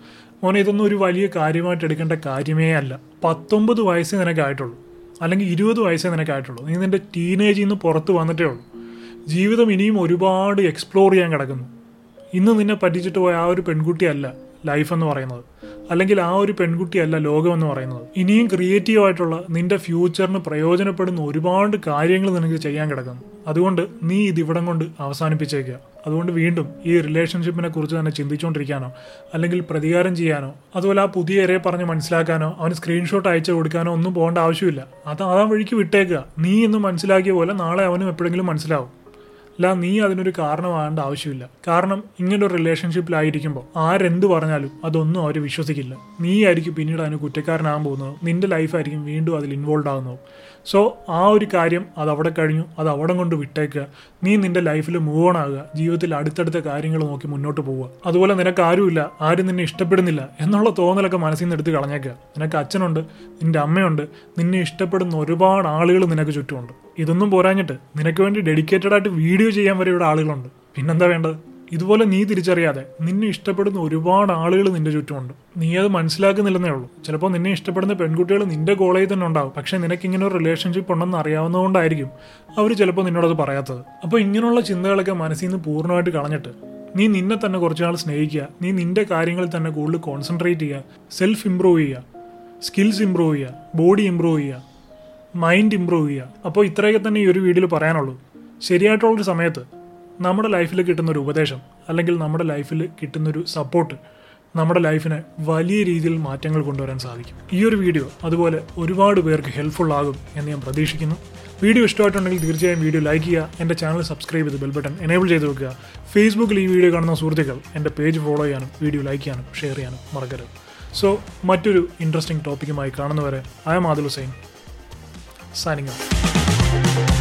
മോനെ ഇതൊന്നും ഒരു വലിയ കാര്യമായിട്ട് എടുക്കേണ്ട കാര്യമേ അല്ല. 19 വയസ്സേ നിനക്കായിട്ടുള്ളൂ, അല്ലെങ്കിൽ 20 വയസ്സേ നിനക്കായിട്ടുള്ളൂ. നീ നിൻ്റെ ടീനേജിൽ നിന്ന് പുറത്ത് വന്നിട്ടേ ഉള്ളൂ. ജീവിതം ഇനിയും ഒരുപാട് എക്സ്പ്ലോർ ചെയ്യാൻ കിടക്കുന്നു. ഇന്ന് നിന്നെ പറ്റിച്ചിട്ട് പോയ ആ ഒരു പെൺകുട്ടിയല്ല ലൈഫെന്ന് പറയുന്നത്, അല്ലെങ്കിൽ ആ ഒരു പെൺകുട്ടിയല്ല ലോകമെന്ന് പറയുന്നത്. ഇനിയും ക്രിയേറ്റീവായിട്ടുള്ള നിൻ്റെ ഫ്യൂച്ചറിന് പ്രയോജനപ്പെടുന്ന ഒരുപാട് കാര്യങ്ങൾ നിനക്ക് ചെയ്യാൻ കിടക്കുന്നു. അതുകൊണ്ട് നീ ഇതിവിടം കൊണ്ട് അവസാനിപ്പിച്ചേക്കുക. അതുകൊണ്ട് വീണ്ടും ഈ റിലേഷൻഷിപ്പിനെ കുറിച്ച് തന്നെ ചിന്തിച്ചുകൊണ്ടിരിക്കാനോ അല്ലെങ്കിൽ പ്രതികാരം ചെയ്യാനോ അതുപോലെ ആ പുതിയ ഏറെ പറഞ്ഞ് മനസ്സിലാക്കാനോ അവന് സ്ക്രീൻഷോട്ട് അയച്ചു കൊടുക്കാനോ ഒന്നും പോകേണ്ട ആവശ്യമില്ല. അതാ വഴിക്ക് വിട്ടേക്കുക. നീ ഇന്ന് മനസ്സിലാക്കിയ പോലെ നാളെ അവനും എപ്പോഴെങ്കിലും മനസ്സിലാവും. അല്ല, നീ അതിനൊരു കാരണമാകേണ്ട ആവശ്യമില്ല. കാരണം ഇങ്ങനൊരു റിലേഷൻഷിപ്പിലായിരിക്കുമ്പോൾ ആരെന്ത് പറഞ്ഞാലും അതൊന്നും അവർ വിശ്വസിക്കില്ല. നീ ആയിരിക്കും പിന്നീട് അതിന് കുറ്റക്കാരനാകാൻ പോകുന്നത്. നിൻ്റെ ലൈഫായിരിക്കും വീണ്ടും അതിൽ ഇൻവോൾവ് ആകുന്നത്. സോ ആ ഒരു കാര്യം അത് അവിടെ കഴിഞ്ഞു, അത് അവിടെ കൊണ്ട് വിട്ടേക്കുക. നീ നിൻ്റെ ലൈഫിൽ മൂവ് ഓൺ ആകുക. ജീവിതത്തിൽ അടുത്തടുത്ത കാര്യങ്ങൾ നോക്കി മുന്നോട്ട് പോവുക. അതുപോലെ നിനക്കാരുമില്ല, ആരും നിന്നെ ഇഷ്ടപ്പെടുന്നില്ല എന്നുള്ള തോന്നലൊക്കെ മനസ്സിൽ നിന്ന് എടുത്ത് കളഞ്ഞേക്കുക. നിനക്ക് അച്ഛനുണ്ട്, നിൻ്റെ അമ്മയുണ്ട്, നിന്നെ ഇഷ്ടപ്പെടുന്ന ഒരുപാട് ആളുകൾ നിനക്ക് ചുറ്റുമുണ്ട്. ഇതൊന്നും പോരാഞ്ഞിട്ട് നിനക്ക് വേണ്ടി ഡെഡിക്കേറ്റഡായിട്ട് വീഡിയോ ചെയ്യാൻ വരെ ഇവിടെ ആളുകളുണ്ട്. പിന്നെന്താ വേണ്ടത്? ഇതുപോലെ നീ തിരിച്ചറിയാതെ നിന്നെ ഇഷ്ടപ്പെടുന്ന ഒരുപാട് ആളുകൾ നിൻ്റെ ചുറ്റുമുണ്ട്. നീ അത് മനസ്സിലാക്കുന്നില്ലെന്നേ ഉള്ളൂ. ചിലപ്പോൾ നിന്നെ ഇഷ്ടപ്പെടുന്ന പെൺകുട്ടികൾ നിൻ്റെ കോളേജിൽ തന്നെ ഉണ്ടാകും. പക്ഷേ നിനക്കിങ്ങനെ ഒരു റിലേഷൻഷിപ്പ് ഉണ്ടെന്ന് അറിയാവുന്നതുകൊണ്ടായിരിക്കും അവർ ചിലപ്പോൾ നിന്നോടത് പറയാത്തത്. അപ്പോൾ ഇങ്ങനെയുള്ള ചിന്തകളൊക്കെ മനസ്സിൽ നിന്ന് പൂർണ്ണമായിട്ട് കളഞ്ഞിട്ട് നീ നിന്നെ തന്നെ കുറച്ചുനാൾ സ്നേഹിക്കുക. നീ നിൻ്റെ കാര്യങ്ങളിൽ തന്നെ കൂടുതൽ കോൺസെൻട്രേറ്റ് ചെയ്യുക. സെൽഫ് ഇമ്പ്രൂവ് ചെയ്യുക, സ്കിൽസ് ഇമ്പ്രൂവ് ചെയ്യുക, ബോഡി ഇമ്പ്രൂവ് ചെയ്യുക, മൈൻഡ് ഇമ്പ്രൂവ് ചെയ്യുക. അപ്പോൾ ഇത്രയൊക്കെ തന്നെ ഈ ഒരു വീഡിയോയിൽ പറയാനുള്ളൂ. ശരിയായിട്ടുള്ളൊരു സമയത്ത് നമ്മുടെ ലൈഫിൽ കിട്ടുന്നൊരു ഉപദേശം, അല്ലെങ്കിൽ നമ്മുടെ ലൈഫിൽ കിട്ടുന്നൊരു സപ്പോർട്ട് നമ്മുടെ ലൈഫിനെ വലിയ രീതിയിൽ മാറ്റങ്ങൾ കൊണ്ടുവരാൻ സാധിക്കും. ഈ ഒരു വീഡിയോ അതുപോലെ ഒരുപാട് പേർക്ക് ഹെൽപ്ഫുൾ ആകും എന്ന് ഞാൻ പ്രതീക്ഷിക്കുന്നു. വീഡിയോ ഇഷ്ടമായിട്ടുണ്ടെങ്കിൽ തീർച്ചയായും വീഡിയോ ലൈക്ക് ചെയ്യുക. എൻ്റെ ചാനൽ സബ്സ്ക്രൈബ് ചെയ്ത് ബെൽ ബട്ടൺ എനേബിൾ ചെയ്ത് വെക്കുക. ഫേസ്ബുക്കിൽ ഈ വീഡിയോ കാണുന്ന സുഹൃത്തുക്കൾ എൻ്റെ പേജ് ഫോളോ ചെയ്യാനും വീഡിയോ ലൈക്ക് ചെയ്യാനും ഷെയർ ചെയ്യാനും മറക്കരുത്. സോ മറ്റൊരു ഇൻട്രസ്റ്റിംഗ് ടോപ്പിക്കുമായി കാണുന്നവരെ, I am Adil Hussain, signing out.